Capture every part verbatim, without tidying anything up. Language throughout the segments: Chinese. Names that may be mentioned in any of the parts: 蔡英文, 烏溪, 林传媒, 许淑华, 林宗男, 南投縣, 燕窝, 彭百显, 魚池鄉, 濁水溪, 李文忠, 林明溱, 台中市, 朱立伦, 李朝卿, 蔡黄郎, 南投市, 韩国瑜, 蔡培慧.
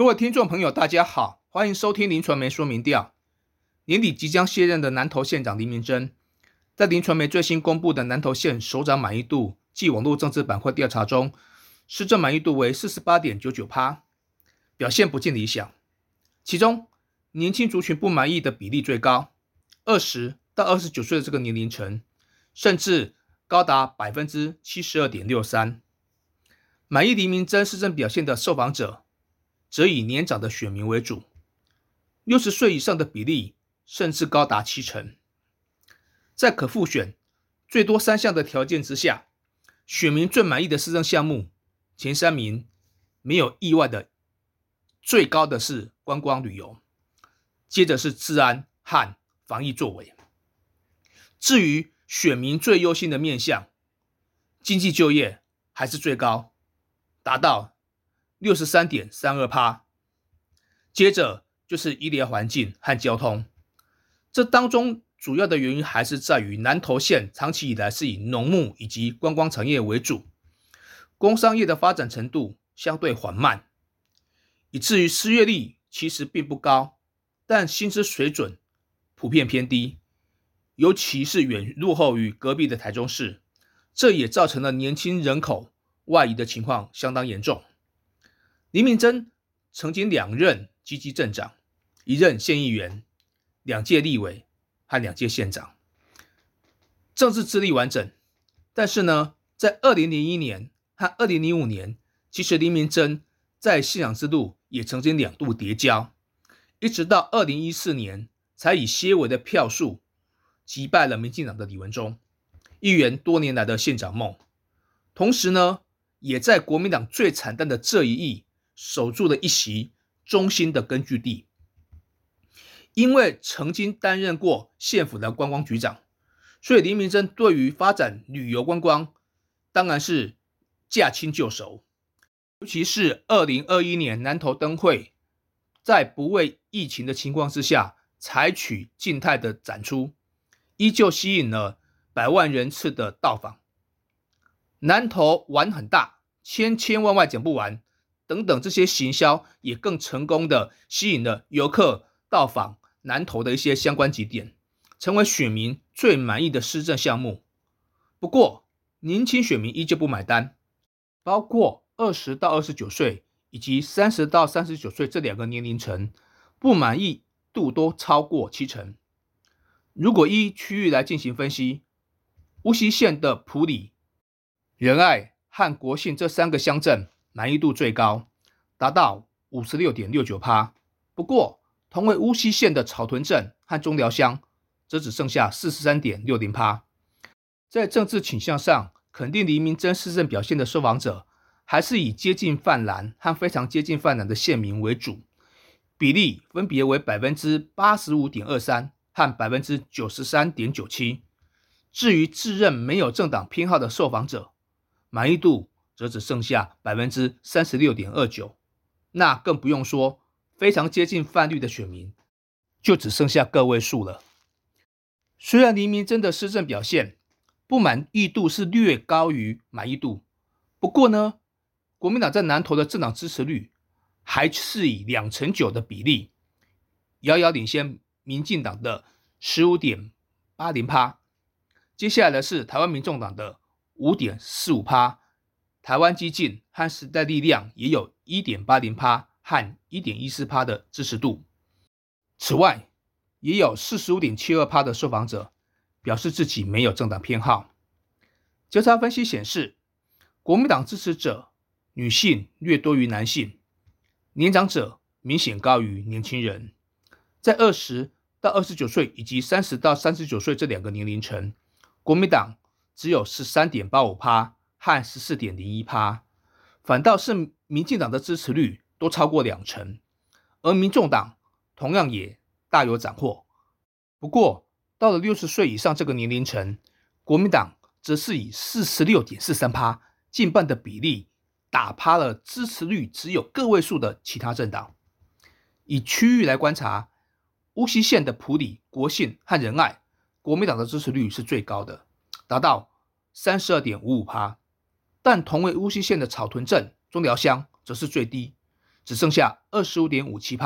各位听众朋友大家好，欢迎收听林传媒说民调。年底即将卸任的南投县长林明溱，在林传媒最新公布的南投县首长满意度暨网络政治板块调查中，施政满意度为 百分之四十八点九九， 表现不尽理想。其中年轻族群不满意的比例最高，二十到二十九岁的这个年龄层甚至高达 百分之七十二点六三。 满意林明溱施政表现的受访者则以年长的选民为主，六十岁以上的比例甚至高达七成。在可复选最多三项的条件之下，选民最满意的施政项目前三名，没有意外的最高的是观光旅游，接着是治安和防疫作为。至于选民最忧心的面向，经济就业还是最高，达到 百分之六十三点三二， 接着就是医疗环境和交通。这当中主要的原因还是在于南投县长期以来是以农牧以及观光产业为主，工商业的发展程度相对缓慢，以至于失业率其实并不高，但薪资水准普遍偏低，尤其是远落后于隔壁的台中市，这也造成了年轻人口外移的情况相当严重。林明溱曾经两任基基镇长，一任县议员，两届立委和两届县长，政治资历完整。但是呢，在二零零一年和二零零五年，其实林明溱在县长之路也曾经两度跌跤，一直到二零一四年才以些微的票数击败了民进党的李文忠，一圆多年来的县长梦。同时呢，也在国民党最惨淡的这一役守住了一席中心的根据地。因为曾经担任过县府的观光局长，所以林明溱对于发展旅游观光当然是驾轻就熟。尤其是二零二一年南投灯会，在不畏疫情的情况之下采取静态的展出，依旧吸引了百万人次的到访。南投玩很大，千千万万讲不完等等，这些行销也更成功的吸引了游客到访南投的一些相关景点，成为选民最满意的施政项目。不过年轻选民依旧不买单，包括二十到二十九岁以及三十到三十九岁这两个年龄层，不满意度都超过七成。如果依区域来进行分析，乌溪县的埔里、仁爱和国姓这三个乡镇满意度最高，达到 百分之五十六点六九。 不过同为乌溪县的草屯镇和中寮乡则只剩下 百分之四十三点六零。 在政治倾向上，肯定林明溱施政表现的受访者还是以接近泛蓝和非常接近泛蓝的县民为主，比例分别为 百分之八十五点二三 和 百分之九十三点九七。 至于自认没有政党偏好的受访者，满意度则只剩下 百分之三十六点二九， 那更不用说非常接近泛绿的选民就只剩下个位数了。虽然林明溱的施政表现不满意度是略高于满意度，不过呢，国民党在南投的政党支持率还是以两成九的比例遥遥领先民进党的 百分之十五点八零。 接下来是台湾民众党的 百分之五点四五， 台湾基进和时代力量也有 百分之一点八零 和 百分之一点一四 的支持度。此外也有 百分之四十五点七二 的受访者表示自己没有政党偏好。交叉分析显示，国民党支持者女性略多于男性，年长者明显高于年轻人。在二十到二十九岁以及三十到三十九岁这两个年龄层，国民党只有 百分之十三点八五 和 百分之十四点零一， 反倒是民进党的支持率都超过两成，而民众党同样也大有斩获。不过到了六十岁以上这个年龄层，国民党则是以 百分之四十六点四三， 近半的比例打趴了支持率只有个位数的其他政党。以区域来观察，乌溪县的埔里、国姓和仁爱，国民党的支持率是最高的，达到 百分之三十二点五五， 但同为乌溪县的草屯镇、中寮乡则是最低，只剩下 百分之二十五点五七。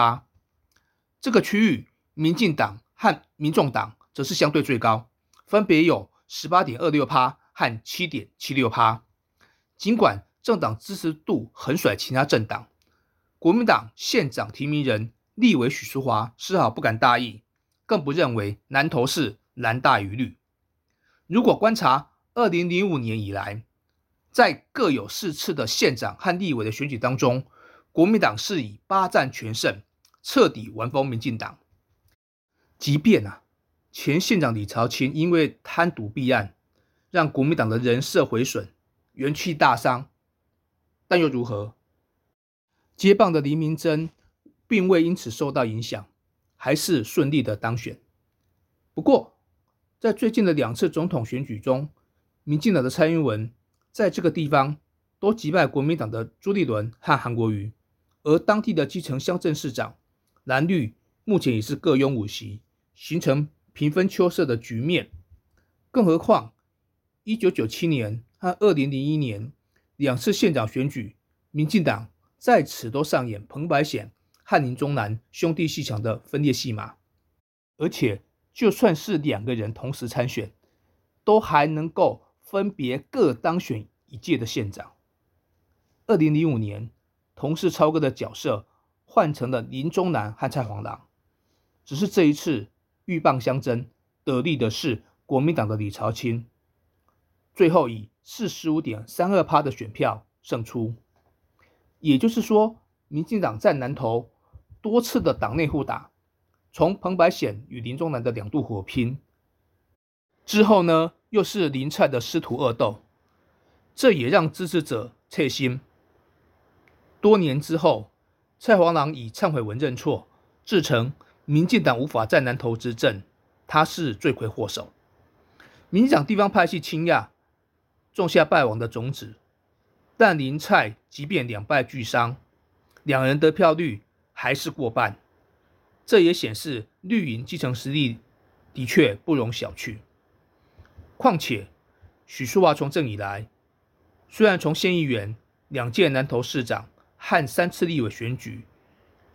这个区域民进党和民众党则是相对最高，分别有 百分之十八点二六 和 百分之七点七六。 尽管政党支持度横甩其他政党，国民党县长提名人立委许淑华丝毫不敢大意，更不认为南投是蓝大于绿。如果观察二零零五年以来，在各有四次的县长和立委的选举当中，国民党是以八战全胜，彻底完封民进党。即便啊，前县长李朝卿因为贪渎弊案，让国民党的人设毁损，元气大伤，但又如何？接棒的林明溱并未因此受到影响，还是顺利的当选。不过，在最近的两次总统选举中，民进党的蔡英文在这个地方都击败国民党的朱立伦和韩国瑜，而当地的基层乡镇市长蓝绿目前也是各拥五席，形成平分秋色的局面。更何况一九九七年和二零零一年两次县长选举，民进党在此都上演彭百显和林宗男兄弟戏强的分裂戏码，而且就算是两个人同时参选，都还能够分别各当选一届的县长。二零零五年，同是超哥的角色换成了林宗男和蔡黄郎，只是这一次鹬蚌相争，得利的是国民党的李朝卿，最后以 百分之四十五点三二 的选票胜出。也就是说，民进党在南投多次的党内互打，从彭百显与林宗男的两度火拼之后呢，又是林蔡的师徒恶斗，这也让支持者切心。多年之后，蔡黄郎以忏悔文认错，自称民进党无法在南投执政，他是罪魁祸首。民进党地方派系倾轧，种下败亡的种子。但林蔡即便两败俱伤，两人得票率还是过半，这也显示绿营基层实力的确不容小觑。况且许淑华从政以来，虽然从县议员、两届南投市长和三次立委选举，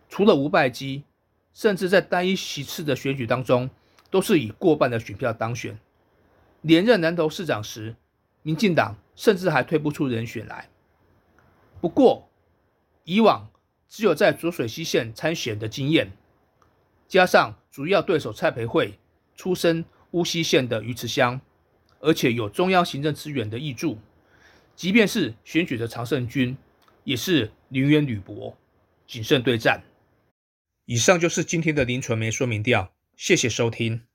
除了无败绩，甚至在单一席次的选举当中都是以过半的选票当选。连任南投市长时，民进党甚至还推不出人选来。不过，以往只有在浊水溪县参选的经验，加上主要对手蔡培慧出身乌溪县的鱼池乡，而且有中央行政资源的挹注，即便是选举的常胜军，也是零元履薄，谨慎对战。以上就是今天的林传媒说民调，谢谢收听。